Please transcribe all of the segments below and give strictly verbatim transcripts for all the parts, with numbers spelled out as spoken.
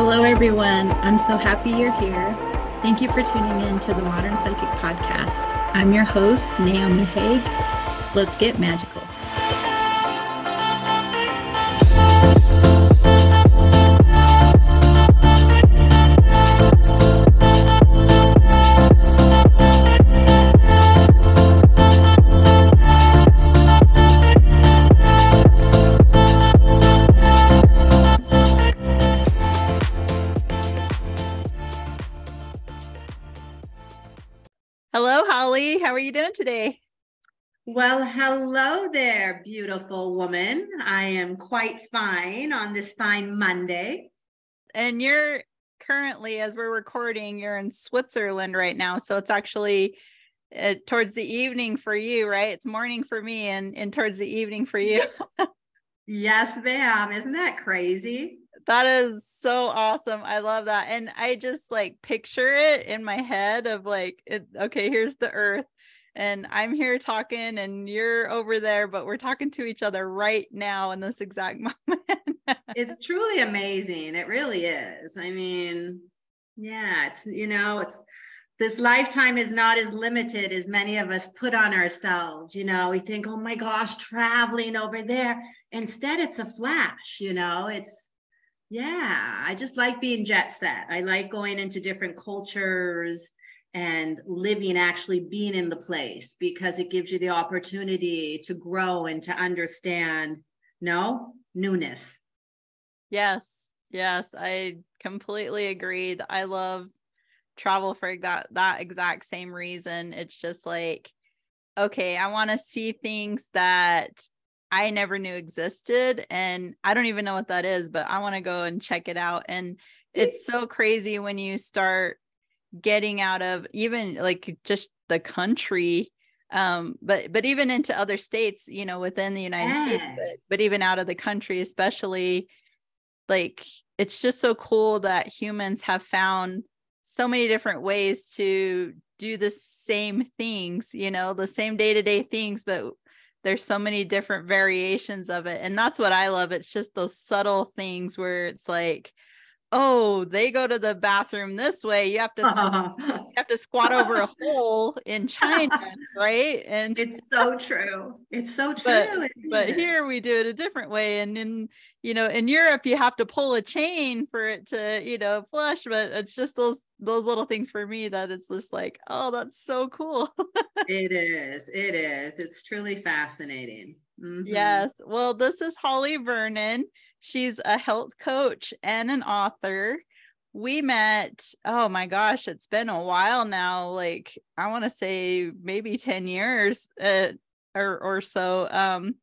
Hello, everyone. I'm so happy you're here. Thank you for tuning in to the Modern Psychic Podcast. I'm your host, Naomi Haig. Let's get magical. How are you doing today? Well, hello there, beautiful woman. I am quite fine on this fine Monday. And you're currently, as we're recording, you're in Switzerland right now. So it's actually uh, towards the evening for you, right? It's morning for me and, and towards the evening for you. Yes, ma'am. Isn't that crazy? That is so awesome. I love that. And I just like picture it in my head of like, it, okay, here's the earth and I'm here talking and you're over there, but we're talking to each other right now in this exact moment. It's truly amazing. It really is. I mean, yeah, it's, you know, it's, this lifetime is not as limited as many of us put on ourselves. You know, we think, oh my gosh, traveling over there. Instead, it's a flash, you know, it's, yeah, I just like being jet set. I like going into different cultures and living, actually being in the place, because it gives you the opportunity to grow and to understand, no, newness. Yes, yes, I completely agree. I love travel for that, that exact same reason. It's just like, okay, I want to see things that I never knew existed. And I don't even know what that is, but I want to go and check it out. And it's so crazy when you start getting out of even like just the country, um, but, but even into other states, you know, within the United yeah. States, but, but even out of the country, especially, like, it's just so cool that humans have found so many different ways to do the same things, you know, the same day-to-day things, but there's so many different variations of it. And that's what I love. It's just those subtle things where it's like, oh, they go to the bathroom this way. You have to, uh-huh. squ- you have to squat over a hole in China, right? And it's so true. It's so true. But, but here we do it a different way. And in, you know, in Europe, you have to pull a chain for it to, you know, flush. But it's just those, those little things for me that it's just like, oh, that's so cool. It is. It is. It's truly fascinating. Mm-hmm. Yes. Well, this is Holly Vernon. She's a health coach and an author. We met, oh my gosh, it's been a while now. Like, I want to say maybe ten years uh, or, or so. Um,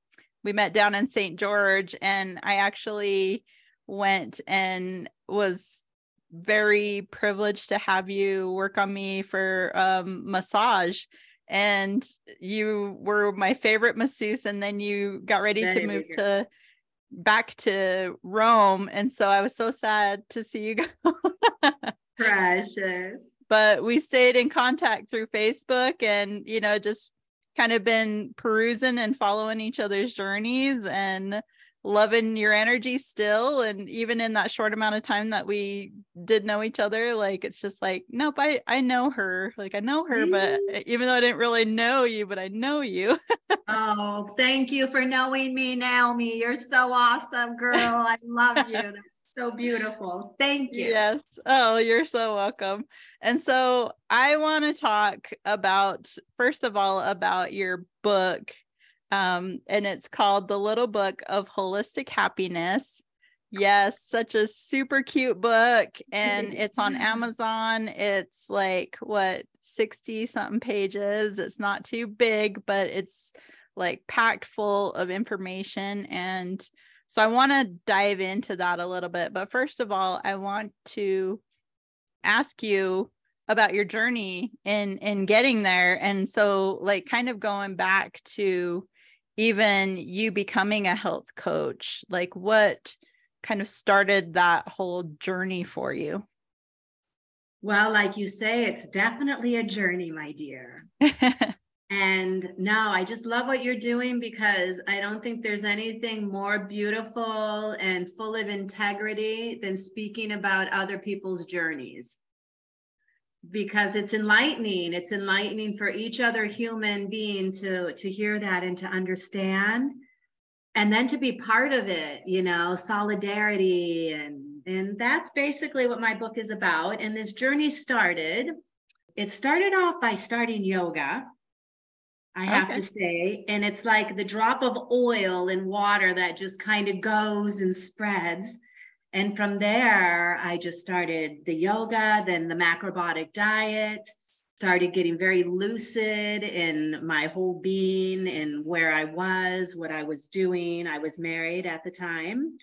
we met down in Saint George, and I actually went and was very privileged to have you work on me for um, massage. And you were my favorite masseuse, and then you got ready very to move bigger. to back to Rome, and so I was so sad to see you go. Precious. But we stayed in contact through Facebook, and you know, just kind of been perusing and following each other's journeys and loving your energy still. And even in that short amount of time that we did know each other, like, it's just like, nope, I I know her. Like, I know her, but even though I didn't really know you, but I know you. Oh, thank you for knowing me, Naomi. You're so awesome, girl. I love you. That's so beautiful. Thank you. Yes. Oh, you're so welcome. And so I want to talk about, first of all, about your book. Um, and it's called The Little Book of Holistic Happiness. Yes, such a super cute book. And it's on Amazon. It's like, what, sixty something pages. It's not too big, but it's like packed full of information. And so I want to dive into that a little bit. But first of all, I want to ask you about your journey in, in getting there. And so, like, kind of going back to even you becoming a health coach, like, what kind of started that whole journey for you? Well, like you say, it's definitely a journey, my dear. And no, I just love what you're doing, because I don't think there's anything more beautiful and full of integrity than speaking about other people's journeys, because it's enlightening. It's enlightening for each other human being to, to hear that and to understand, and then to be part of it, you know, solidarity. And, and that's basically what my book is about. And this journey started, it started off by starting yoga. I have okay. to say, and it's like the drop of oil in water that just kind of goes and spreads. And from there, I just started the yoga, then the macrobiotic diet, started getting very lucid in my whole being and where I was, what I was doing. I was married at the time,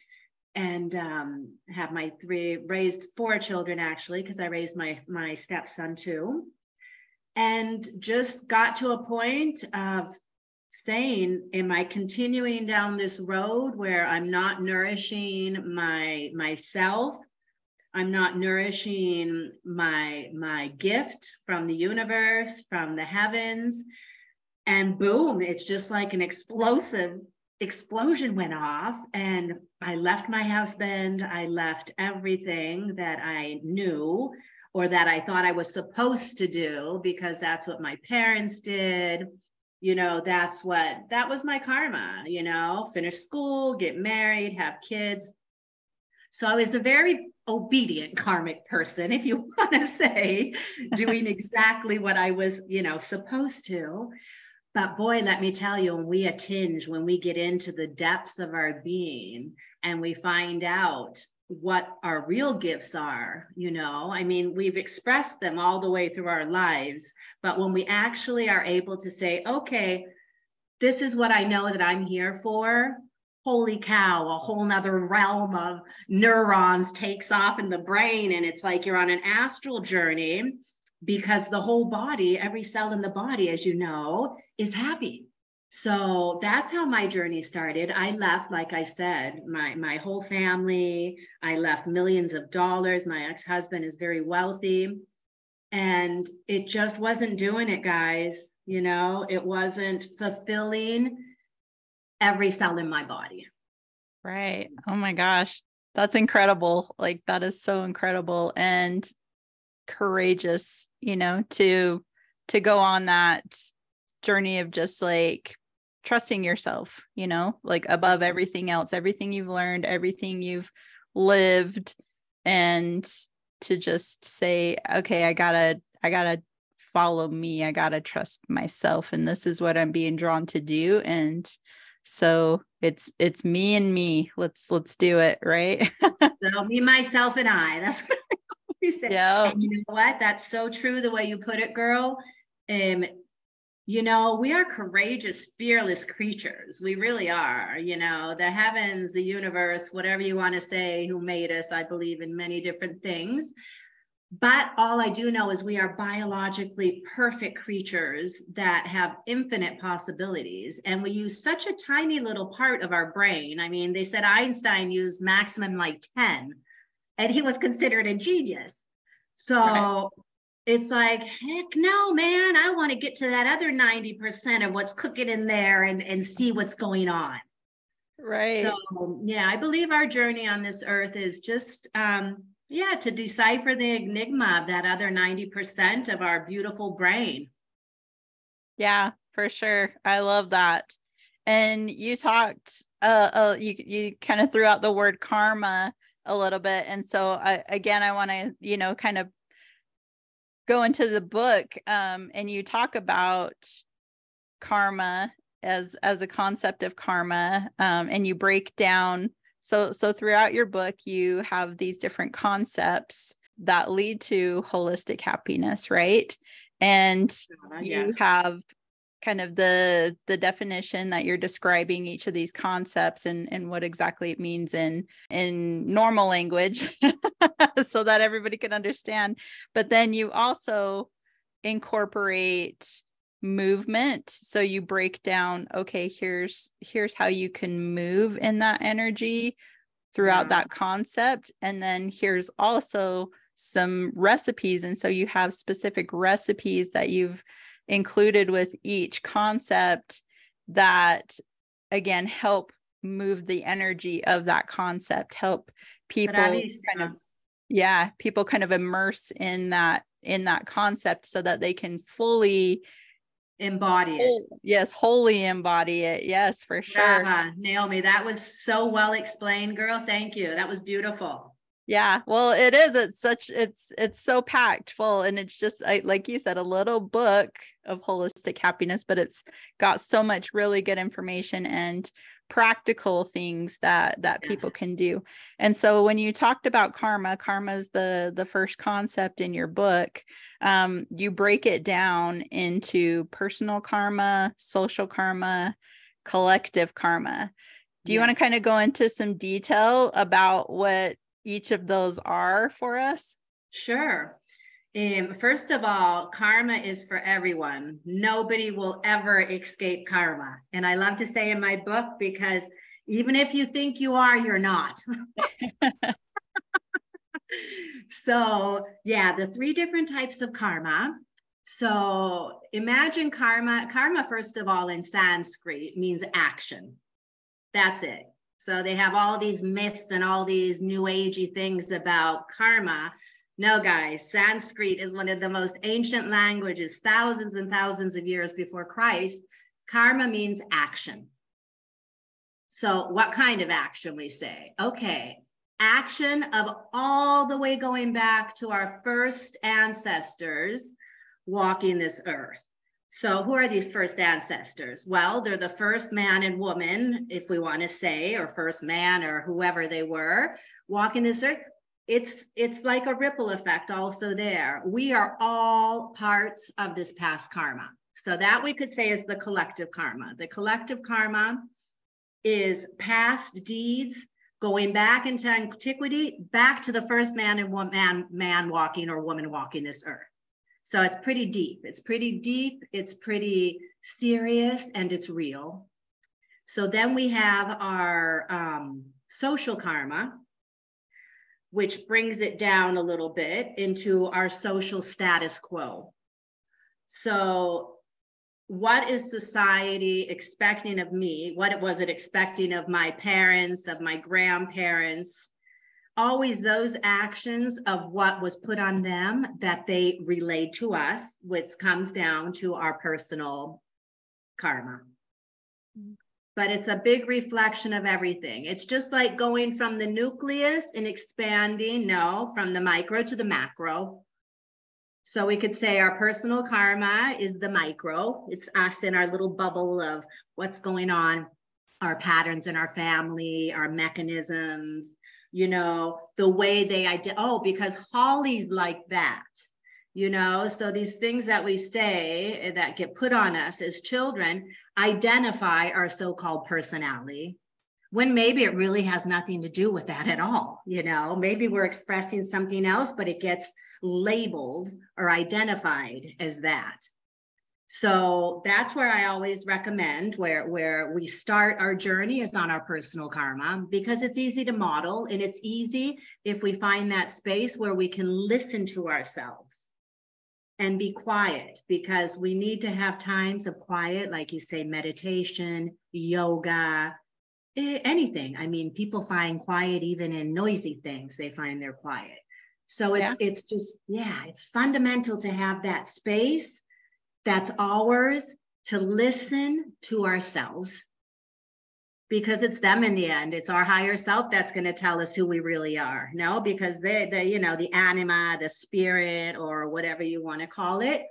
and um, had my three, raised four children actually, because I raised my, my stepson too. And just got to a point of saying, am I continuing down this road where I'm not nourishing my myself? I'm not nourishing my, my gift from the universe, from the heavens. And boom, it's just like an explosive explosion went off. And I left my husband. I left everything that I knew, or that I thought I was supposed to do, because that's what my parents did. You know, that's what, that was my karma, you know, finish school, get married, have kids. So I was a very obedient karmic person, if you want to say, doing exactly what I was, you know, supposed to. But boy, let me tell you, when we attinge, when we get into the depths of our being and we find out what our real gifts are, you know, I mean, we've expressed them all the way through our lives, but when we actually are able to say, okay, this is what I know that I'm here for, holy cow, a whole nother realm of neurons takes off in the brain. And it's like you're on an astral journey, because the whole body, every cell in the body, as you know, is happy. So that's how my journey started. I left, like I said, my, my whole family. I left millions of dollars. My ex-husband is very wealthy, and it just wasn't doing it, guys. You know, it wasn't fulfilling every cell in my body. Right. Oh my gosh. That's incredible. Like, that is so incredible and courageous, you know, to, to go on that journey of just like, trusting yourself, you know, like above everything else, everything you've learned, everything you've lived, and to just say, okay, I gotta, I gotta follow me. I gotta trust myself. And this is what I'm being drawn to do. And so it's, it's me and me. Let's, let's do it. Right. So me, myself, and I, that's what I always say. Yep. And you know what? That's so true. The way you put it, girl. Um, You know, we are courageous, fearless creatures. We really are. You know, the heavens, the universe, whatever you want to say, who made us, I believe in many different things. But all I do know is we are biologically perfect creatures that have infinite possibilities. And we use such a tiny little part of our brain. I mean, they said Einstein used maximum like ten, and he was considered a genius. So... Right. It's like, heck no, man, I want to get to that other ninety percent of what's cooking in there and, and see what's going on. Right. So yeah, I believe our journey on this earth is just, um, yeah, to decipher the enigma of that other ninety percent of our beautiful brain. Yeah, for sure. I love that. And you talked, uh, uh you, you kind of threw out the word karma a little bit. And so I, again, I want to, you know, kind of go into the book, um, and you talk about karma as, as a concept of karma, um, and you break down. So, so throughout your book, you have these different concepts that lead to holistic happiness, right? And you have kind of the, the definition that you're describing each of these concepts and, and what exactly it means in, in normal language so that everybody can understand. But then you also incorporate movement. So you break down, okay, here's, here's how you can move in that energy throughout yeah. that concept. And then here's also some recipes. And so you have specific recipes that you've included with each concept that, again, help move the energy of that concept, help people kind of, yeah, people kind of immerse in that, in that concept so that they can fully embody it. Yes, wholly embody it. Yes, for sure. Yeah, Naomi, that was so well explained, girl. Thank you. That was beautiful. Yeah. Well, it is. It's such, it's, it's so packed full. And it's just, I, like you said, a little book of holistic happiness, but it's got so much really good information and practical things that, that yes. people can do. And so when you talked about karma, karma is the, the first concept in your book. Um, you break it down into personal karma, social karma, collective karma. Do you yes. want to kind of go into some detail about what each of those are for us? Sure. Um, first of all, karma is for everyone. Nobody will ever escape karma. And I love to say in my book, because even if you think you are, you're not. So yeah, the three different types of karma. So imagine karma, karma, first of all, in Sanskrit means action. That's it. So they have all these myths and all these new agey things about karma. No, guys, Sanskrit is one of the most ancient languages, thousands and thousands of years before Christ. Karma means action. So what kind of action, we say? Okay, action of all the way going back to our first ancestors walking this earth. So who are these first ancestors? Well, they're the first man and woman, if we want to say, or first man or whoever they were, walking this earth. It's, it's like a ripple effect also there. We are all parts of this past karma. So that we could say is the collective karma. The collective karma is past deeds going back into antiquity, back to the first man and woman, man walking or woman walking this earth. So it's pretty deep. It's pretty deep. It's pretty serious, and it's real. So then we have our um, social karma, which brings it down a little bit into our social status quo. So what is society expecting of me? What was it expecting of my parents, of my grandparents? Always those actions of what was put on them that they relayed to us, which comes down to our personal karma. But it's a big reflection of everything. It's just like going from the nucleus and expanding, no, from the micro to the macro. So we could say our personal karma is the micro. It's us in our little bubble of what's going on, our patterns in our family, our mechanisms, you know, the way they, ident- oh, because Holly's like that. You know, so these things that we say that get put on us as children identify our so-called personality, when maybe it really has nothing to do with that at all. You know, maybe we're expressing something else, but it gets labeled or identified as that. So that's where I always recommend where, where we start our journey is on our personal karma, because it's easy to model, and it's easy if we find that space where we can listen to ourselves and be quiet, because we need to have times of quiet, like you say, meditation, yoga, anything. I mean, people find quiet even in noisy things, they find their quiet. So it's, yeah. it's just, yeah, it's fundamental to have that space that's ours to listen to ourselves, because it's them in the end. It's our higher self that's going to tell us who we really are. No, because they, they, you know, the anima, the spirit, or whatever you want to call it,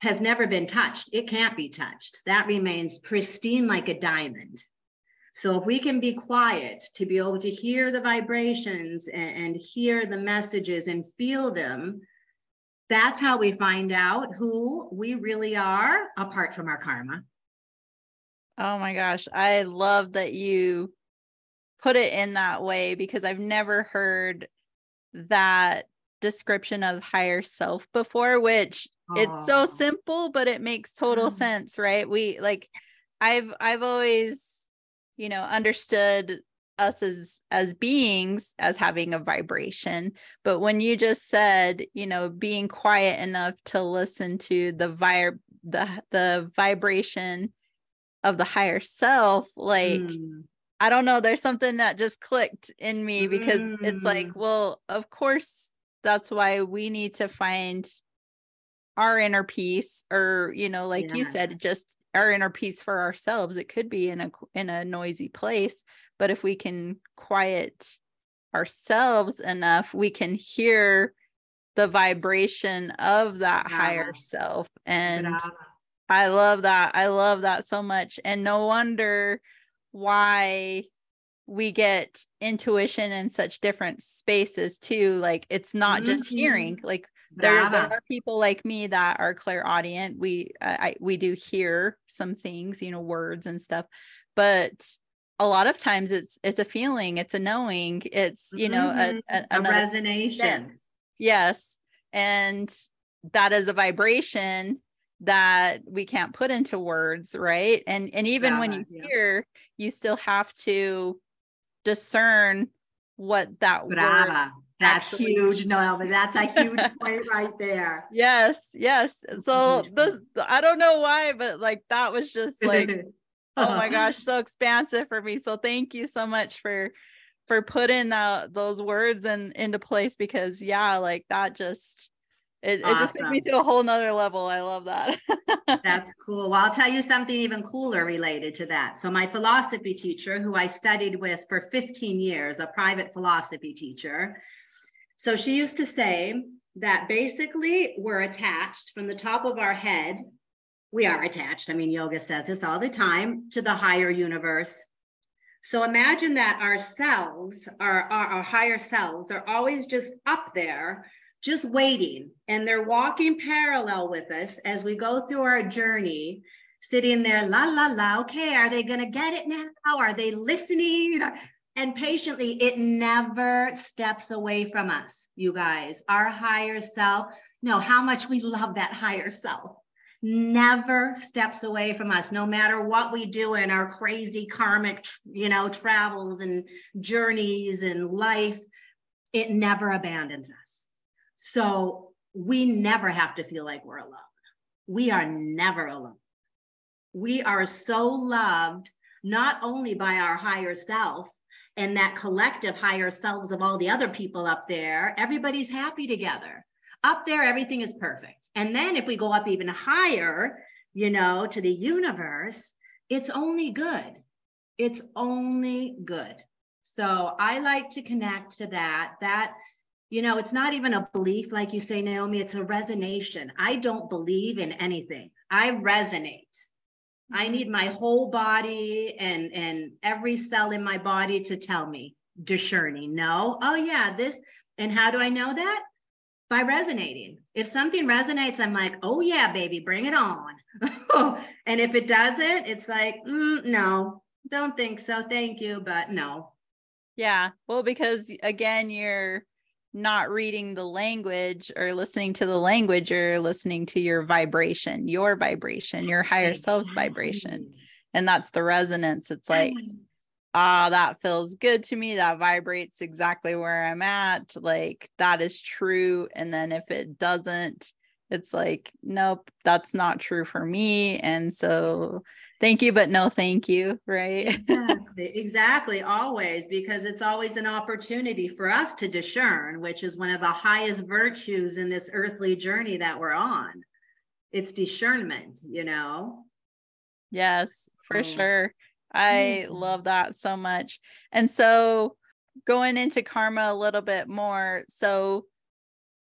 has never been touched. It can't be touched. That remains pristine like a diamond. So if we can be quiet to be able to hear the vibrations and, and hear the messages and feel them, that's how we find out who we really are, apart from our karma. Oh my gosh. I love that you put it in that way, because I've never heard that description of higher self before, which oh. it's so simple, but it makes total mm-hmm. sense, right? We like, I've, I've always, you know, understood us as, as beings, as having a vibration. But when you just said, you know, being quiet enough to listen to the vi- the, the vibration of the higher self, like, mm. I don't know, there's something that just clicked in me, because mm. it's like, well, of course, that's why we need to find our inner peace, or, you know, like yes. you said, just our inner peace for ourselves. It could be in a, in a noisy place, but if we can quiet ourselves enough, we can hear the vibration of that yeah. higher self. And yeah. I love that. I love that so much. And no wonder why we get intuition in such different spaces too. Like, it's not mm-hmm. just hearing, like there, yeah. there are people like me that are clairaudient. We, uh, I, we do hear some things, you know, words and stuff, but a lot of times it's, it's a feeling, it's a knowing, it's, you know, mm-hmm. a, a, a resonation. Sense. Yes. And that is a vibration that we can't put into words. Right. And, and even yeah, when you yeah. hear, you still have to discern what that Brava. Word that's actually. Huge, Naomi. That's a huge point right there. Yes. Yes. So this, I don't know why, but like, that was just like, oh my gosh, so expansive for me. So thank you so much for, for putting out those words and into place, because yeah, like that just, It, awesome. It just took me to a whole nother level. I love that. That's cool. Well, I'll tell you something even cooler related to that. So my philosophy teacher, who I studied with for fifteen years, a private philosophy teacher. So she used to say that basically we're attached from the top of our head. We are attached. I mean, yoga says this all the time, to the higher universe. So imagine that ourselves, our, our, our higher selves are always just up there, just waiting, and they're walking parallel with us as we go through our journey, sitting there, la, la, la, okay, are they gonna get it now? Are they listening? And patiently, it never steps away from us, you guys. Our higher self, no, how much we love that higher self, never steps away from us, no matter what we do in our crazy karmic, you know, travels and journeys and life, it never abandons us. So we never have to feel like we're alone. We are never alone. We are so loved, not only by our higher self and that collective higher selves of all the other people up there, everybody's happy together. Up there, everything is perfect. And then if we go up even higher, you know, to the universe, it's only good. It's only good. So I like to connect to that, that, you know, it's not even a belief, like you say, Naomi, it's a resonation. I don't believe in anything. I resonate. Mm-hmm. I need my whole body and, and every cell in my body to tell me, discerning, no, oh yeah, this, and how do I know that? By resonating. If something resonates, I'm like, oh yeah, baby, bring it on. And if it doesn't, it's like, mm, no, don't think so, thank you, but no. Yeah, well, because again, you're not reading the language or listening to the language, or listening to your vibration, your vibration, your higher self's vibration. And that's the resonance. It's like, ah, oh, that feels good to me. That vibrates exactly where I'm at. Like that is true. And then if it doesn't, it's like, nope, that's not true for me. And so thank you, but no, thank you. Right. Exactly. Exactly. Always, because it's always an opportunity for us to discern, which is one of the highest virtues in this earthly journey that we're on. It's discernment, you know? Yes, for oh. sure. I mm-hmm. love that so much. And so going into karma a little bit more. So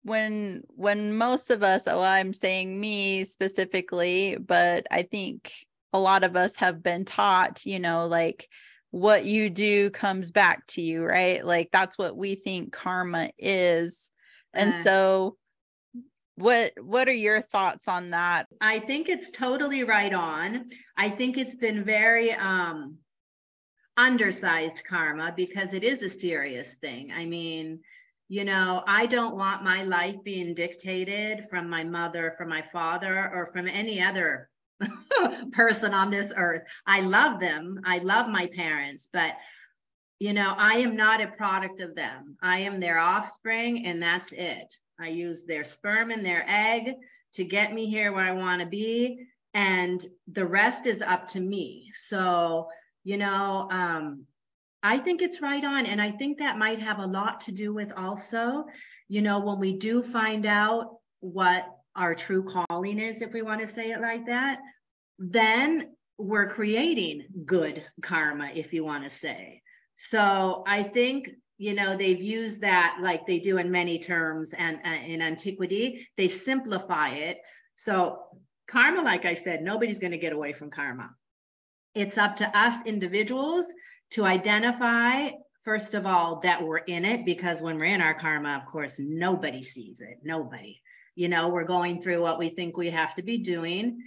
when, when most of us, well, I'm saying me specifically, but I think a lot of us have been taught, you know, like what you do comes back to you, right? Like that's what we think karma is. And uh, so what, what are your thoughts on that? I think it's totally right on. I think it's been very, um, undersized karma, because it is a serious thing. I mean, you know, I don't want my life being dictated from my mother, from my father, or from any other person on this earth. I love them. I love my parents, but you know, I am not a product of them. I am their offspring, and that's it. I use their sperm and their egg to get me here where I want to be. And the rest is up to me. So, you know, um, I think it's right on. And I think that might have a lot to do with also, you know, when we do find out what our true calling is, if we want to say it like that, then we're creating good karma, if you want to say. So I think, you know, they've used that like they do in many terms, and uh, in antiquity, they simplify it. So karma, like I said, nobody's going to get away from karma. It's up to us individuals to identify, first of all, that we're in it, because when we're in our karma, of course, nobody sees it. Nobody, you know, we're going through what we think we have to be doing,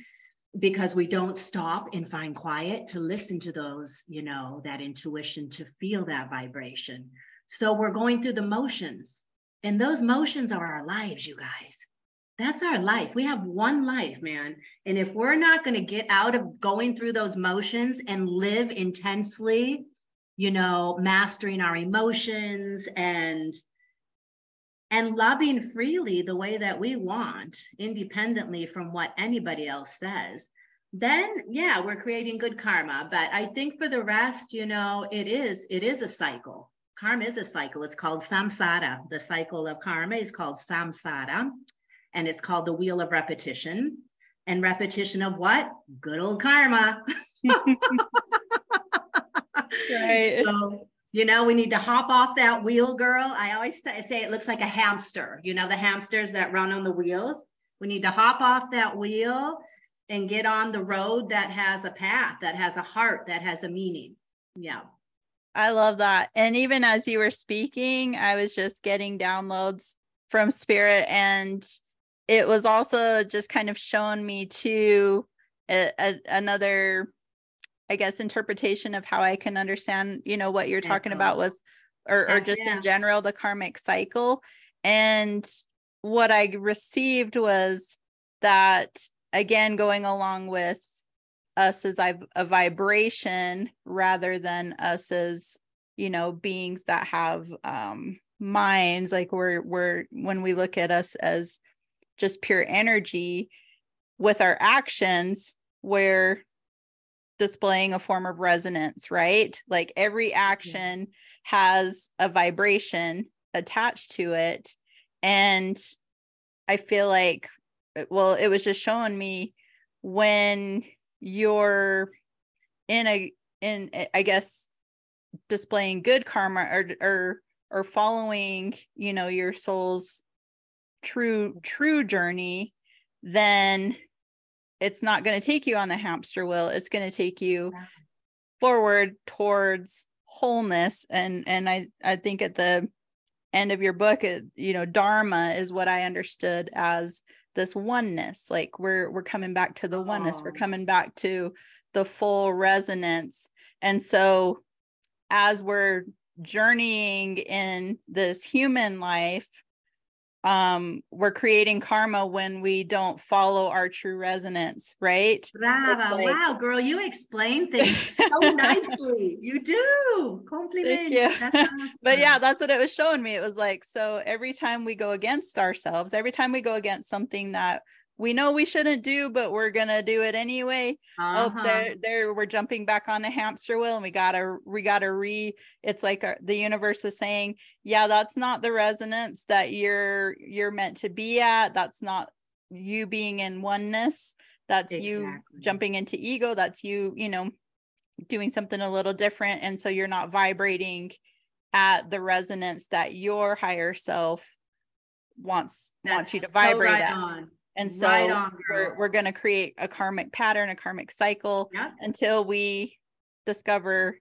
because we don't stop and find quiet to listen to those, you know, that intuition, to feel that vibration. So we're going through the motions, and those motions are our lives, you guys. That's our life. We have one life, man. And if we're not going to get out of going through those motions and live intensely, you know, mastering our emotions and And loving freely the way that we want, independently from what anybody else says, then yeah, we're creating good karma. But I think for the rest, you know, it is, it is a cycle. Karma is a cycle. It's called samsara. The cycle of karma is called samsara, and it's called the wheel of repetition. And repetition of what? Good old karma. Right. So, you know, we need to hop off that wheel, girl. I always say it looks like a hamster, you know, the hamsters that run on the wheels. We need to hop off that wheel and get on the road that has a path, that has a heart, that has a meaning. Yeah. I love that. And even as you were speaking, I was just getting downloads from Spirit. And it was also just kind of showing me to a, a, another I guess, interpretation of how I can understand, you know, what you're talking about with, or, or just yeah. in general, the karmic cycle. And what I received was that, again, going along with us as a, a vibration rather than us as, you know, beings that have um, minds, like we're, we're, when we look at us as just pure energy with our actions, where displaying a form of resonance, right? Like every action has a vibration attached to it. And I feel like, well, it was just showing me when you're in a, in, I guess, displaying good karma or, or, or following, you know, your soul's true, true journey, then it's not going to take you on the hamster wheel. It's going to take you forward towards wholeness. And, and I, I think at the end of your book, it, you know, Dharma is what I understood as this oneness. Like we're, we're coming back to the oneness. Aww. We're coming back to the full resonance. And so as we're journeying in this human life, um we're creating karma when we don't follow our true resonance, right? Brava. Like, wow, girl, you explain things so nicely. You do. Compliment. That's awesome. But yeah, that's what it was showing me. It was like, so every time we go against ourselves, every time we go against something that we know we shouldn't do, but we're gonna do it anyway. Uh-huh. Oh, there, there, we're jumping back on the hamster wheel, and we gotta, we gotta re. It's like our, the universe is saying, yeah, that's not the resonance that you're you're meant to be at. That's not you being in oneness. That's exactly. You jumping into ego. That's you, you know, doing something a little different, and so you're not vibrating at the resonance that your higher self wants that's wants you to vibrate so right at. On. And so right on, we're, we're going to create a karmic pattern, a karmic cycle yeah. until we discover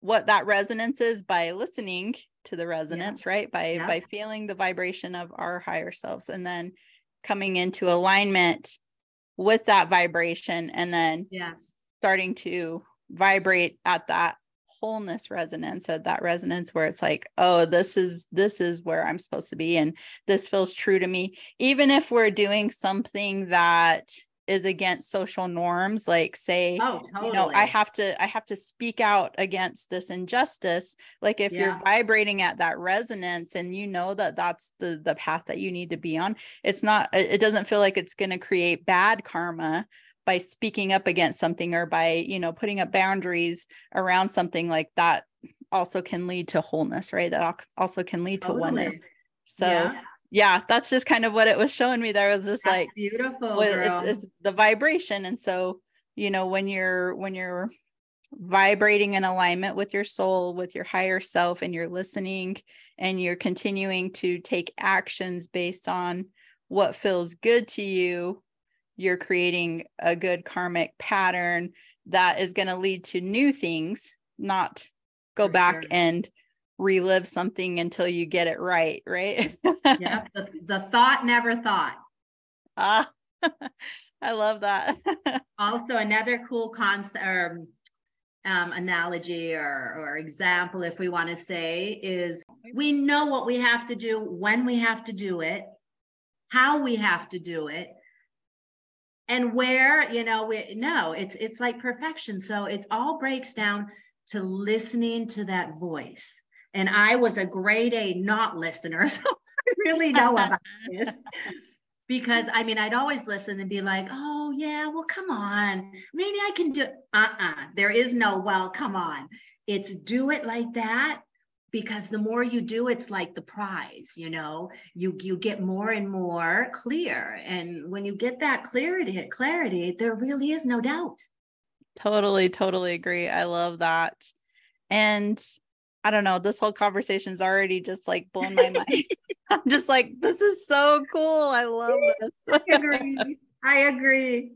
what that resonance is by listening to the resonance, yeah. right? By, yeah. by feeling the vibration of our higher selves, and then coming into alignment with that vibration, and then yes. starting to vibrate at that wholeness resonance, at that resonance where it's like, oh, this is this is where I'm supposed to be, and this feels true to me, even if we're doing something that is against social norms, like say, oh, totally. you know, I have to, I have to speak out against this injustice. Like if yeah. you're vibrating at that resonance and you know that that's the, the path that you need to be on, it's not, it doesn't feel like it's going to create bad karma by speaking up against something or by, you know, putting up boundaries around something. Like that also can lead to wholeness, right? That also can lead totally. to oneness. So yeah. yeah, that's just kind of what it was showing me there. It was just that's like, beautiful, well, it's, it's the vibration. And so, you know, when you're, when you're vibrating in alignment with your soul, with your higher self, and you're listening and you're continuing to take actions based on what feels good to you, you're creating a good karmic pattern that is going to lead to new things, not go For back sure. and relive something until you get it right. Right. yeah. The, the thought never thought. Ah, I love that. Also another cool concept or um, analogy or, or example, if we want to say, is we know what we have to do, when we have to do it, how we have to do it, and where, you know, we no, it's, it's like perfection. So it all breaks down to listening to that voice. And I was a grade A not listener, so I really know about this, because I mean, I'd always listen and be like, oh yeah, well, come on, maybe I can do it. Uh-uh, there is no, well, come on. It's do it like that, because the more you do, it's like the prize, you know, you, you get more and more clear. And when you get that clarity, clarity, there really is no doubt. Totally, totally agree. I love that. And I don't know, this whole conversation's already just like blown my mind. I'm just like, this is so cool. I love this. I agree. I agree.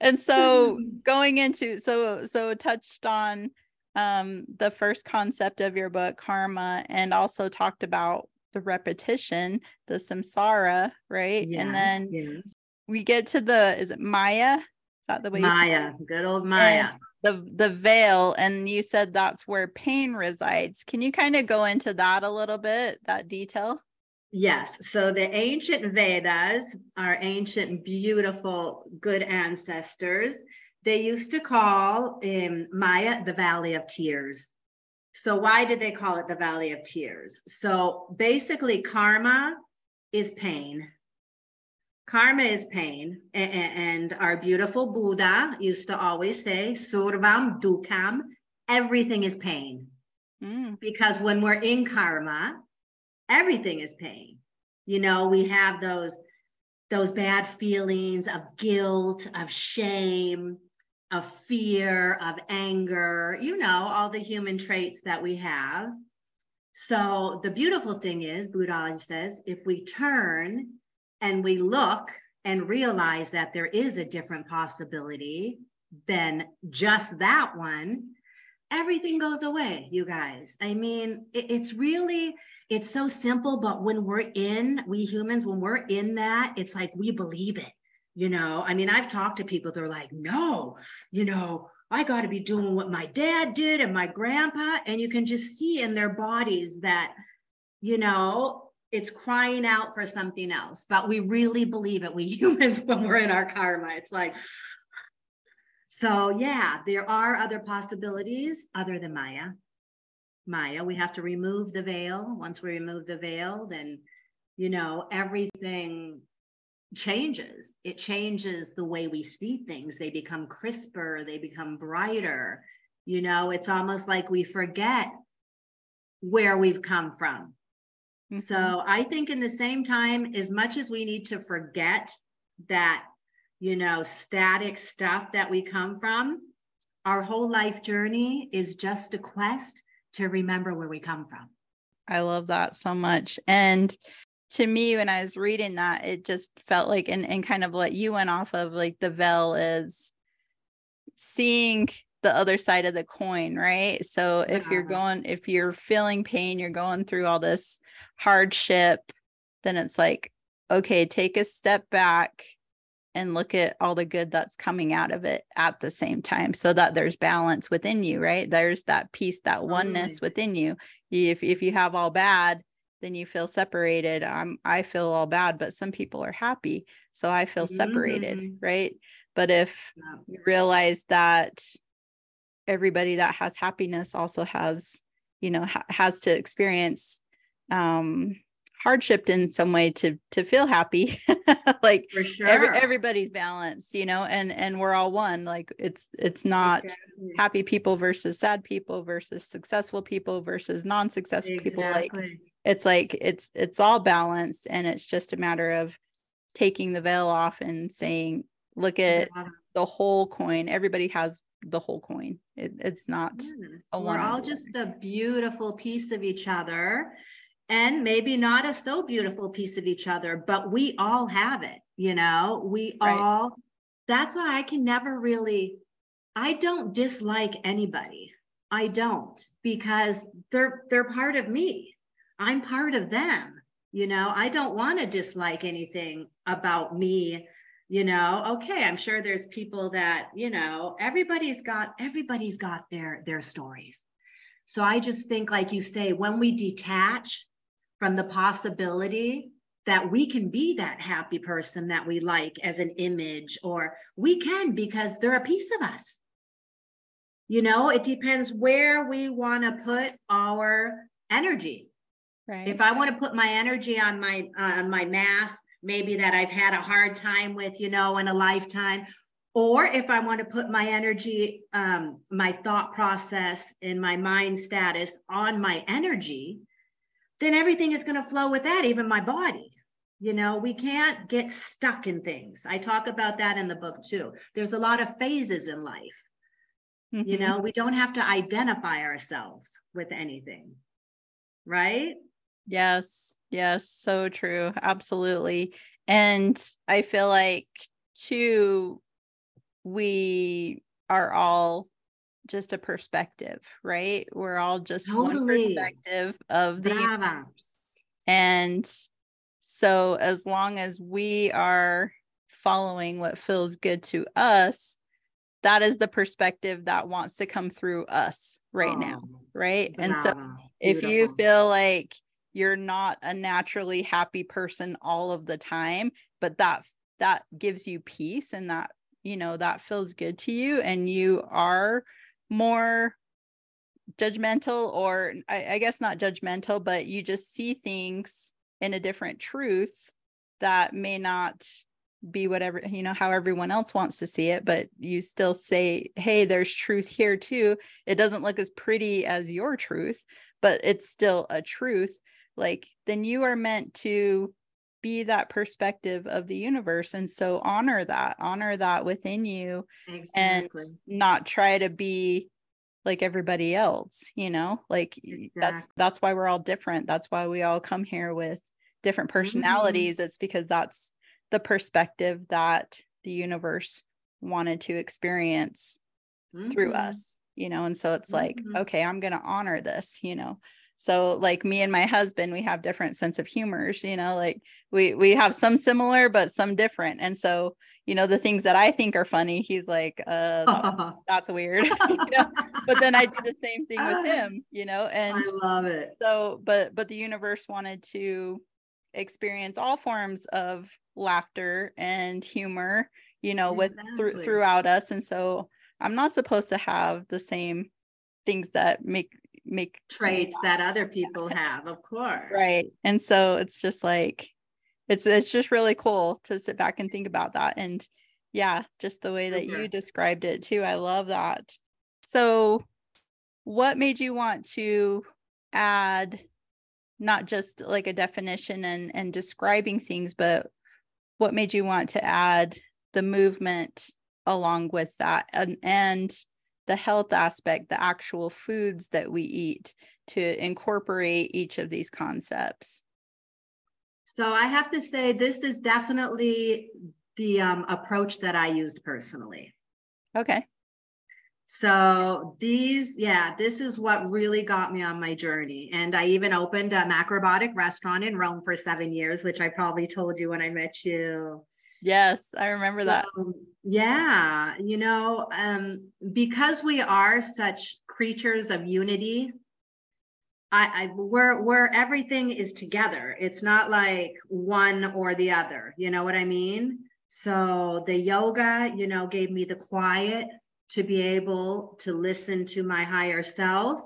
And so going into, so, so touched on um, the first concept of your book, karma, and also talked about the repetition, the samsara, right? Yes, and then yes. we get to the, is it Maya? Is that the way? Maya, good old Maya. And The, the veil, and you said that's where pain resides. Can you kind of go into that a little bit, that detail? Yes. So the ancient Vedas, our ancient, beautiful, good ancestors, they used to call um, Maya the Valley of Tears. So why did they call it the Valley of Tears? So basically karma is pain. Karma is pain, and our beautiful Buddha used to always say, Survam Dukam, everything is pain. Mm. Because when we're in karma, everything is pain. You know, we have those, those bad feelings of guilt, of shame, of fear, of anger, you know, all the human traits that we have. So the beautiful thing is, Buddha says, if we turn and we look and realize that there is a different possibility than just that one, everything goes away, you guys. I mean, it, it's really, it's so simple, but when we're in, we humans, when we're in that, it's like, we believe it, you know? I mean, I've talked to people, they're like, no, you know, I gotta be doing what my dad did and my grandpa. And you can just see in their bodies that, you know, it's crying out for something else, but we really believe it. We humans, when we're in our karma, it's like, so yeah, there are other possibilities other than Maya. Maya, we have to remove the veil. Once we remove the veil, then, you know, everything changes. It changes the way we see things. They become crisper, they become brighter. You know, it's almost like we forget where we've come from. Mm-hmm. So I think in the same time, as much as we need to forget that, you know, static stuff that we come from, our whole life journey is just a quest to remember where we come from. I love that so much. And to me, when I was reading that, it just felt like, and, and kind of what you went off of, like the veil is seeing the other side of the coin, right? So if yeah. you're going, if you're feeling pain, you're going through all this hardship, then it's like, okay, take a step back and look at all the good that's coming out of it at the same time, so that there's balance within you, right? There's that peace, that oneness mm-hmm. within you. If, if you have all bad, then you feel separated. I'm, I feel all bad, but some people are happy, so I feel separated, mm-hmm. right? But if you realize that everybody that has happiness also has, you know, ha- has to experience um, hardship in some way to to feel happy, like For sure. every, everybody's balanced, you know, and and we're all one. Like it's it's not exactly. happy people versus sad people versus successful people versus non-successful exactly. people. Like it's like it's it's all balanced, and it's just a matter of taking the veil off and saying, look at yeah. the whole coin. Everybody has the whole coin. It, it's not yes. a one. We're all just a beautiful piece of each other. And maybe not a so beautiful piece of each other, but we all have it, you know, we right. all, that's why I can never really, I don't dislike anybody. I don't, because they're, they're part of me. I'm part of them. You know, I don't want to dislike anything about me, you know, okay. I'm sure there's people that, you know, everybody's got, everybody's got their, their stories. So I just think, like you say, when we detach from the possibility that we can be that happy person that we like as an image, or we can, because they're a piece of us. You know, it depends where we want to put our energy. Right. If I want to put my energy on my, uh, on my mask, maybe that I've had a hard time with, you know, in a lifetime, or if I want to put my energy, um, my thought process and my mind status on my energy, then everything is going to flow with that, even my body. You know, we can't get stuck in things. I talk about that in the book too. There's a lot of phases in life. Mm-hmm. You know, we don't have to identify ourselves with anything, right? Yes, yes, so true. Absolutely. And I feel like too, we are all just a perspective, right? We're all just totally. one perspective of the Brava. universe. And so as long as we are following what feels good to us, that is the perspective that wants to come through us right oh, now, right? Brava. And so if Beautiful. you feel like you're not a naturally happy person all of the time, but that that gives you peace, and that you know, that feels good to you, and you are more judgmental, or I, I guess not judgmental, but you just see things in a different truth that may not be whatever, you know, how everyone else wants to see it, but you still say, hey, there's truth here too. It doesn't look as pretty as your truth, but it's still a truth. Like, then you are meant to be that perspective of the universe. And so honor that, honor that within you, exactly. and not try to be like everybody else, you know, like exactly. that's, that's why we're all different. That's why we all come here with different personalities. Mm-hmm. It's because that's the perspective that the universe wanted to experience mm-hmm. through us, you know? And so it's mm-hmm. like, okay, I'm going to honor this, you know? So like me and my husband, we have different sense of humors, you know, like we, we have some similar, but some different. And so, you know, the things that I think are funny, he's like, uh, that's, that's weird, you know? But then I do the same thing with him, you know, and I love it. So, but, but the universe wanted to experience all forms of laughter and humor, you know, exactly. with through, throughout us. And so I'm not supposed to have the same things that make make traits that other people have, of course, right? And so it's just like it's it's just really cool to sit back and think about that. And yeah, just the way that mm-hmm. you described it too, I love that. So what made you want to add not just like a definition and and describing things, but what made you want to add the movement along with that, and and the health aspect, the actual foods that we eat, to incorporate each of these concepts? So I have to say, this is definitely the um, approach that I used personally. Okay. So these, yeah, this is what really got me on my journey. And I even opened a macrobiotic restaurant in Rome for seven years, which I probably told you when I met you. Yes, I remember so, that. Yeah, you know, um, because we are such creatures of unity, I, I where where everything is together. It's not like one or the other. You know what I mean? So the yoga, you know, gave me the quiet to be able to listen to my higher self,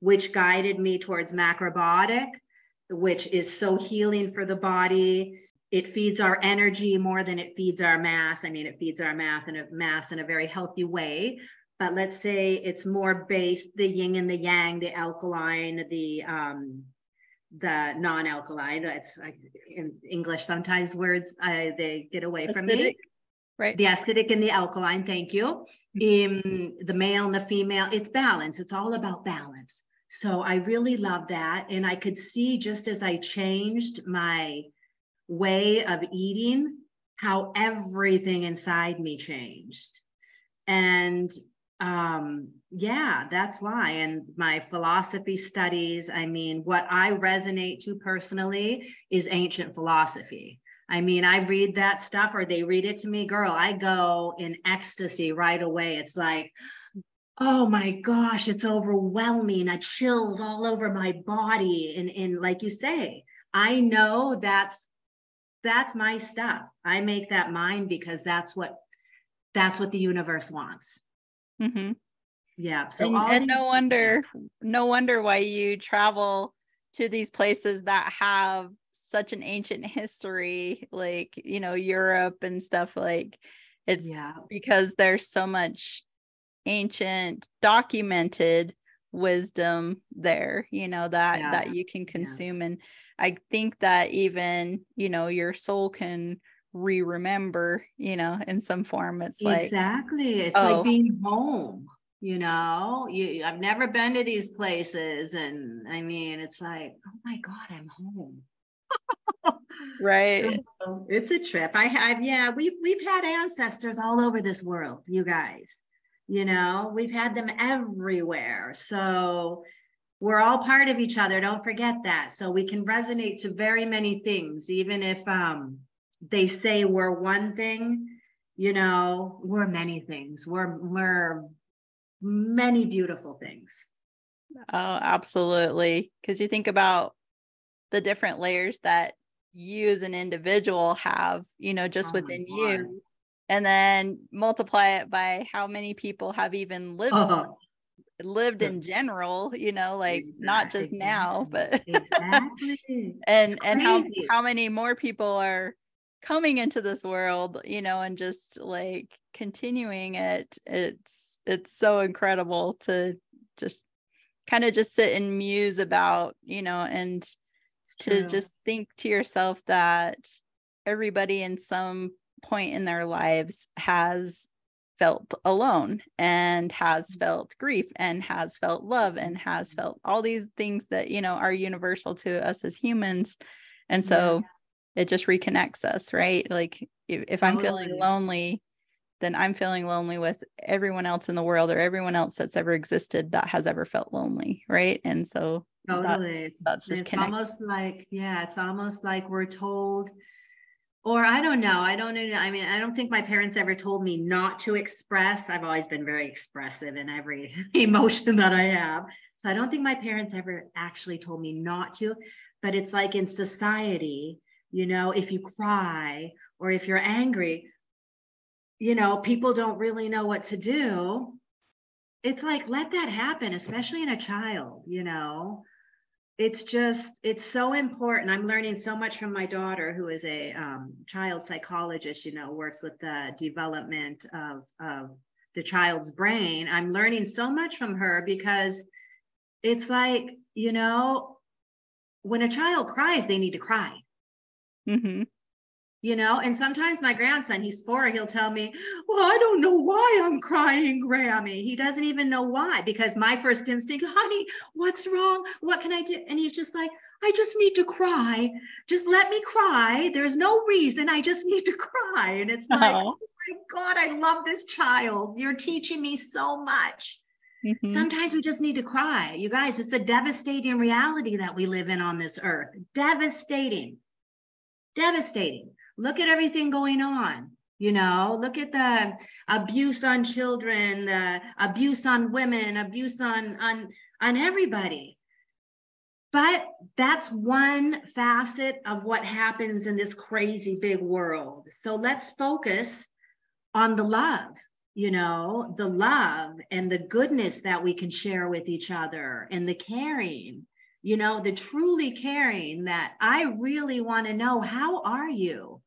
which guided me towards macrobiotic, which is so healing for the body. It feeds our energy more than it feeds our mass. I mean, it feeds our mass in a mass in a very healthy way. But let's say it's more based, the yin and the yang, the alkaline, the um, the non-alkaline. It's like in English, sometimes words, uh, they get away acidic, from me. Right. The acidic and the alkaline, thank you. Um, the male and the female, it's balance. It's all about balance. So I really love that. And I could see, just as I changed my way of eating, how everything inside me changed. And um yeah, that's why. And my philosophy studies, I mean, what I resonate to personally is ancient philosophy. I mean, I read that stuff, or they read it to me, girl, I go in ecstasy right away. It's like, oh my gosh, it's overwhelming. I chills all over my body. And, and like you say, I know that's that's my stuff. I make that mine because that's what that's what the universe wants. Mm-hmm. Yeah. So and, all and these- no wonder, no wonder why you travel to these places that have such an ancient history, like, you know, Europe and stuff. Like, it's yeah. because there's so much ancient documented wisdom there, you know, that, yeah. that you can consume. Yeah. And I think that even, you know, your soul can re-remember, you know, in some form. It's like, exactly. It's oh. like being home, you know, you, I've never been to these places. And I mean, it's like, oh my God, I'm home. Right. So it's a trip. I have, yeah, we've, we've had ancestors all over this world, you guys, you know, we've had them everywhere. So we're all part of each other. Don't forget that. So we can resonate to very many things, even if, um, they say we're one thing, you know, we're many things. We're, we're many beautiful things. Oh, absolutely. Because you think about the different layers that you as an individual have, you know, just oh within you, and then multiply it by how many people have even lived oh. lived in general, you know, like exactly. not just now, but exactly. and and how how many more people are coming into this world, you know, and just like continuing it. It's, it's so incredible to just kind of just sit and muse about, you know, and it's to true. Just think to yourself that everybody in some point in their lives has felt alone and has felt grief and has felt love and has felt all these things that, you know, are universal to us as humans. And so yeah. it just reconnects us, right? Like if, if I'm totally. feeling lonely, then I'm feeling lonely with everyone else in the world, or everyone else that's ever existed that has ever felt lonely, right? And so totally. that, that's just it's connected. Almost like, yeah, it's almost like we're told, or I don't know, I don't know. I mean, I don't think my parents ever told me not to express. I've always been very expressive in every emotion that I have. So I don't think my parents ever actually told me not to, but it's like in society, you know, if you cry or if you're angry, you know, people don't really know what to do. It's like, let that happen, especially in a child, you know, it's just, it's so important. I'm learning so much from my daughter, who is a um, child psychologist, you know, works with the development of, of the child's brain. I'm learning so much from her because it's like, you know, when a child cries, they need to cry. Mm-hmm. You know, and sometimes my grandson, he's four, he'll tell me, well, I don't know why I'm crying, Grammy. He doesn't even know why, because my first instinct, honey, what's wrong? What can I do? And he's just like, I just need to cry. Just let me cry. There's no reason. I just need to cry. And it's like, oh, my God, I love this child. You're teaching me so much. Mm-hmm. Sometimes we just need to cry. You guys, it's a devastating reality that we live in on this earth. Devastating. Devastating. Look at everything going on, you know, look at the abuse on children, the abuse on women, abuse on, on, on everybody. But that's one facet of what happens in this crazy big world. So let's focus on the love, you know, the love and the goodness that we can share with each other, and the caring, you know, the truly caring that I really want to know, how are you?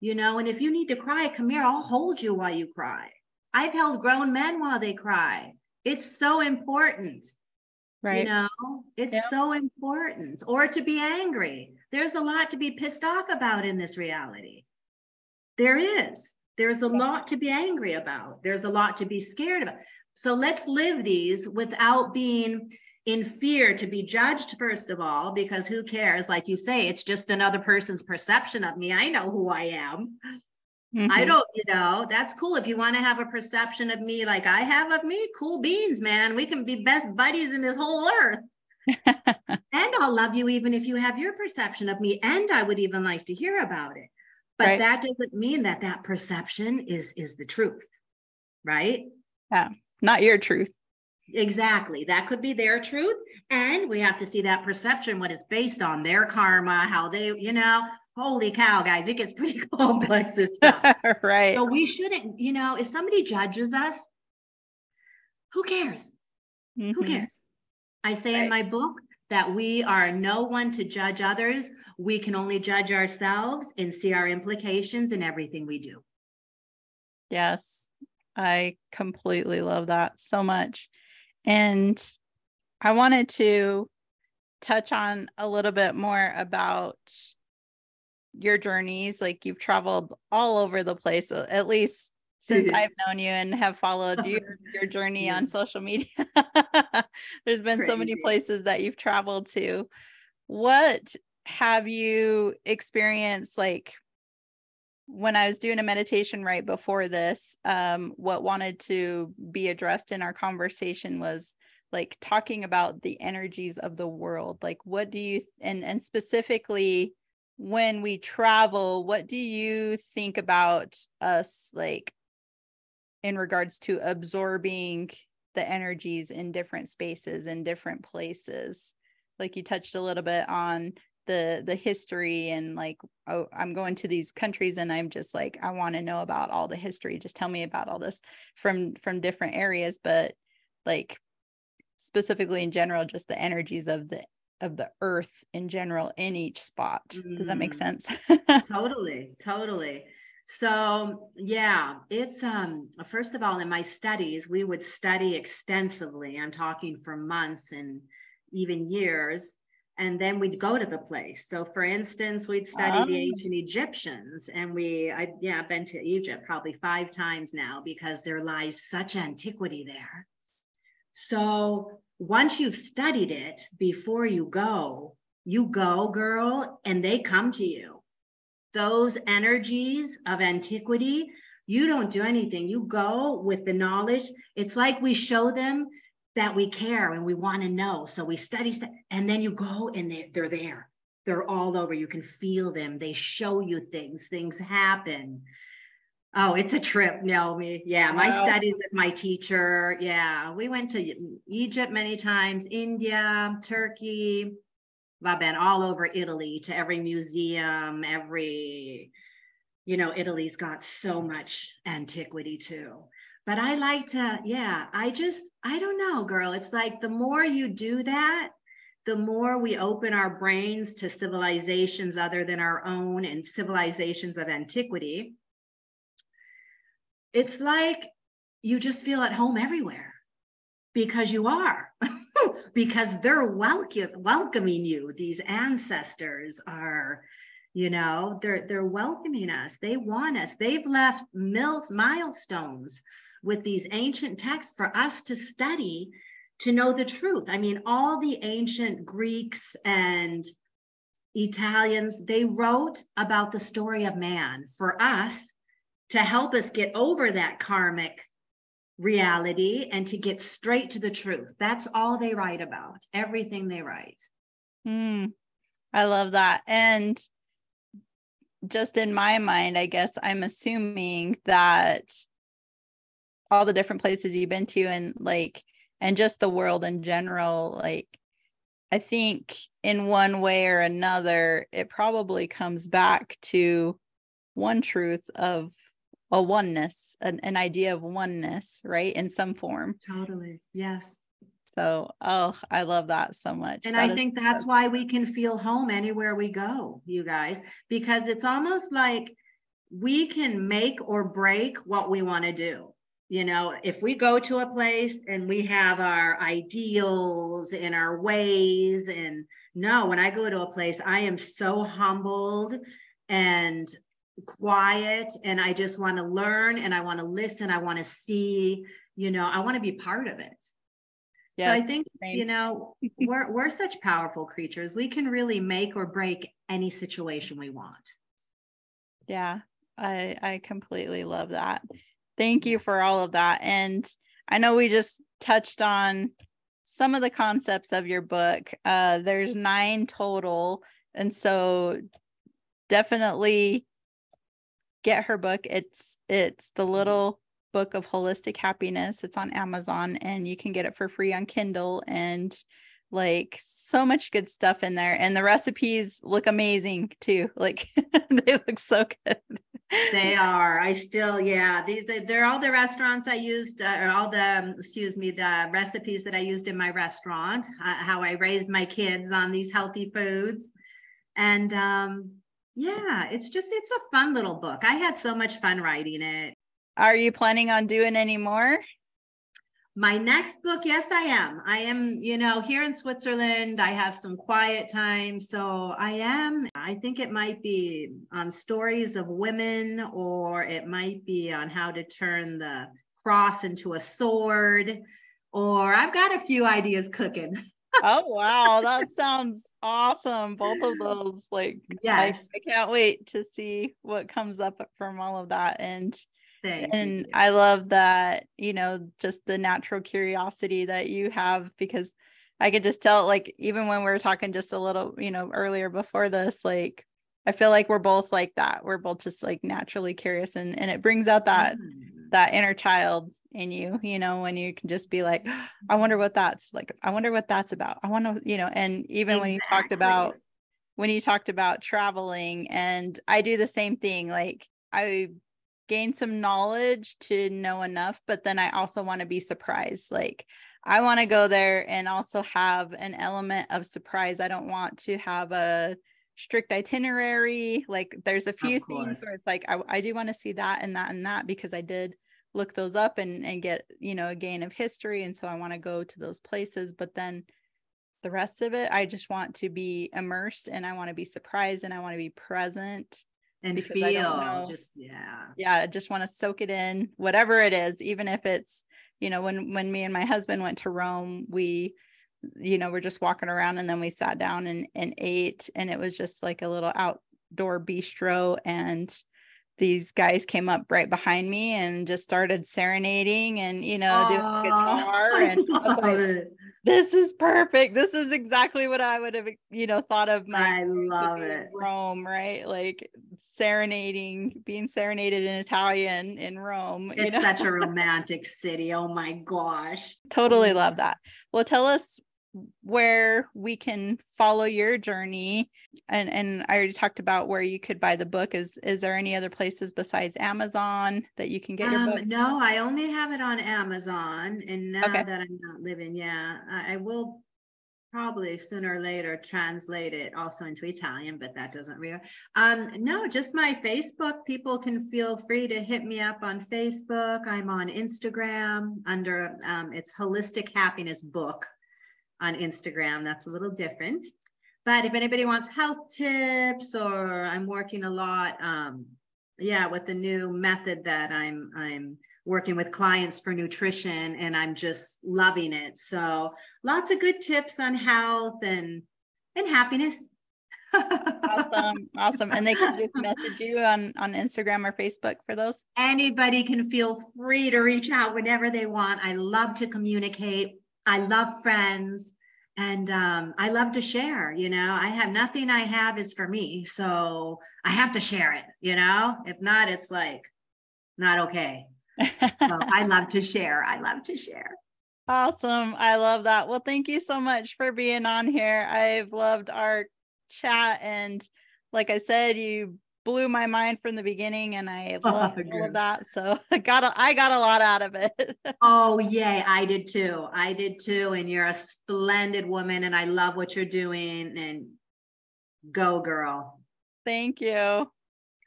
You know, and if you need to cry, come here, I'll hold you while you cry. I've held grown men while they cry. It's so important. Right. You know, it's yep. so important. Or to be angry. There's a lot to be pissed off about in this reality. There is. There's a lot to be angry about. There's a lot to be scared about. So let's live these without being in fear to be judged, first of all, because who cares? Like you say, it's just another person's perception of me. I know who I am. Mm-hmm. I don't, you know, that's cool. If you want to have a perception of me like I have of me, cool beans, man. We can be best buddies in this whole earth. And I'll love you even if you have your perception of me. And I would even like to hear about it. But right. that doesn't mean that that perception is, is the truth, right? Yeah, not your truth. Exactly. That could be their truth. And we have to see that perception, what it's based on, their karma, how they, you know, holy cow, guys, it gets pretty complex, this stuff. Right. So we shouldn't, you know, if somebody judges us, who cares? Mm-hmm. Who cares? I say right. in my book that we are no one to judge others. We can only judge ourselves and see our implications in everything we do. Yes. I completely love that so much. And I wanted to touch on a little bit more about your journeys. Like, you've traveled all over the place, at least since I've known you and have followed your, your journey on social media. There's been Crazy. so many places that you've traveled to. What have you experienced? Like, when I was doing a meditation right before this, um, what wanted to be addressed in our conversation was like talking about the energies of the world. Like, what do you, th- and, and specifically when we travel, what do you think about us, like in regards to absorbing the energies in different spaces and different places? Like, you touched a little bit on the the history and like, oh, I'm going to these countries and I'm just like, I want to know about all the history. Just tell me about all this from, from different areas, but like specifically in general, just the energies of the, of the earth in general in each spot. Does that make sense? Totally. Totally. So yeah, it's, um, first of all, in my studies, we would study extensively. I'm talking for months and even years. And then we'd go to the place. So for instance, we'd study um, the ancient Egyptians, and we, I, yeah, I've been to Egypt probably five times now because there lies such antiquity there. So once you've studied it before you go, you go, girl, and they come to you. Those energies of antiquity, you don't do anything. You go with the knowledge. It's like we show them that we care and we want to know. So we study, st- and then you go and they, they're there. They're all over. You can feel them. They show you things. Things happen. Oh, it's a trip, Naomi. Yeah, my wow. studies with my teacher. Yeah, we went to Egypt many times, India, Turkey. I've been all over Italy, to every museum, every, you know, Italy's got so much antiquity too. But I like to, yeah, I just, I don't know, girl. It's like the more you do that, the more we open our brains to civilizations other than our own and civilizations of antiquity. It's like you just feel at home everywhere because you are, because they're welcome, welcoming you. These ancestors are, you know, they're, they're welcoming us. They want us. They've left mil- milestones with these ancient texts for us to study, to know the truth. I mean, all the ancient Greeks and Italians, they wrote about the story of man for us to help us get over that karmic reality and to get straight to the truth. That's all they write about, everything they write. Mm, I love that. And just in my mind, I guess I'm assuming that all the different places you've been to and like, and just the world in general, like I think in one way or another, it probably comes back to one truth of a oneness, an, an idea of oneness, right? In some form. Totally. Yes. So, oh, I love that so much. And that I think that's so why we can feel home anywhere we go, you guys, because it's almost like we can make or break what we want to do. You know, if we go to a place and we have our ideals and our ways, and no, when I go to a place, I am so humbled and quiet, and I just want to learn, and I want to listen. I want to see, you know, I want to be part of it. Yes, so I think, same. You know, we're, we're such powerful creatures. We can really make or break any situation we want. Yeah, I, I completely love that. Thank you for all of that. And I know we just touched on some of the concepts of your book. Uh, there's nine total. And so definitely get her book. It's, it's The Little Book of Holistic Happiness. It's on Amazon, and you can get it for free on Kindle, and like so much good stuff in there. And the recipes look amazing too. Like they look so good. They are. I still, yeah, these, they're all the restaurants I used, uh, or all the, um, excuse me, the recipes that I used in my restaurant, uh, how I raised my kids on these healthy foods. And um, yeah, it's just, it's a fun little book. I had so much fun writing it. Are you planning on doing any more? My next book, yes, I am. I am, you know, here in Switzerland, I have some quiet time. So I am, I think it might be on stories of women, or it might be on how to turn the cross into a sword, or I've got a few ideas cooking. Oh, wow. That sounds awesome. Both of those, like, yes. I, I can't wait to see what comes up from all of that. And Thank and you. I love that, you know, just the natural curiosity that you have, because I could just tell, like, even when we were talking just a little, you know, earlier before this, like, I feel like we're both like that. We're both just like naturally curious, and, and it brings out that, mm. that inner child in you, you know, when you can just be like, I wonder what that's like. I wonder what that's about. I want to, you know, and even exactly. when you talked about, when you talked about traveling, and I do the same thing. Like I gain some knowledge to know enough, but then I also want to be surprised. Like I want to go there and also have an element of surprise. I don't want to have a strict itinerary. Like there's a few things where it's like, I, I do want to see that and that and that, because I did look those up and, and get, you know, a gain of history. And so I want to go to those places, but then the rest of it, I just want to be immersed, and I want to be surprised, and I want to be present. And because feel, I don't know. Just, yeah. Yeah. I just want to soak it in, whatever it is, even if it's, you know, when, when me and my husband went to Rome, we, you know, we're just walking around, and then we sat down and, and ate, and it was just like a little outdoor bistro. And these guys came up right behind me and just started serenading and, you know, doing guitar. And I was like, this is perfect. This is exactly what I would have, you know, thought of my I love it. Rome, right? Like serenading, being serenaded in Italian in Rome. It's you know? Such a romantic city. Oh my gosh. Totally love that. Well, tell us where we can follow your journey. And and I already talked about where you could buy the book. Is is there any other places besides Amazon that you can get your um, book? No, I only have it on Amazon. And now okay. that I'm not living, yeah, I, I will probably sooner or later translate it also into Italian, but that doesn't really, um, no, just my Facebook. People can feel free to hit me up on Facebook. I'm on Instagram under, um, it's Holistic Happiness Book. On Instagram, that's a little different. But if anybody wants health tips, or I'm working a lot, um, yeah, with the new method that I'm I'm working with clients for nutrition, and I'm just loving it. So lots of good tips on health and and happiness. Awesome, awesome. And they can just message you on on Instagram or Facebook for those. Anybody can feel free to reach out whenever they want. I love to communicate. I love friends, and um, I love to share, you know, I have nothing I have is for me. So I have to share it, you know, if not, it's like, not okay. So I love to share. I love to share. Awesome. I love that. Well, thank you so much for being on here. I've loved our chat. And like I said, you blew my mind from the beginning, and I love oh, all of that. So I got a, I got a lot out of it. Oh, yay. I did too. I did too. And you're a splendid woman, and I love what you're doing, and go girl. Thank you.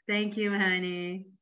Thank you, honey.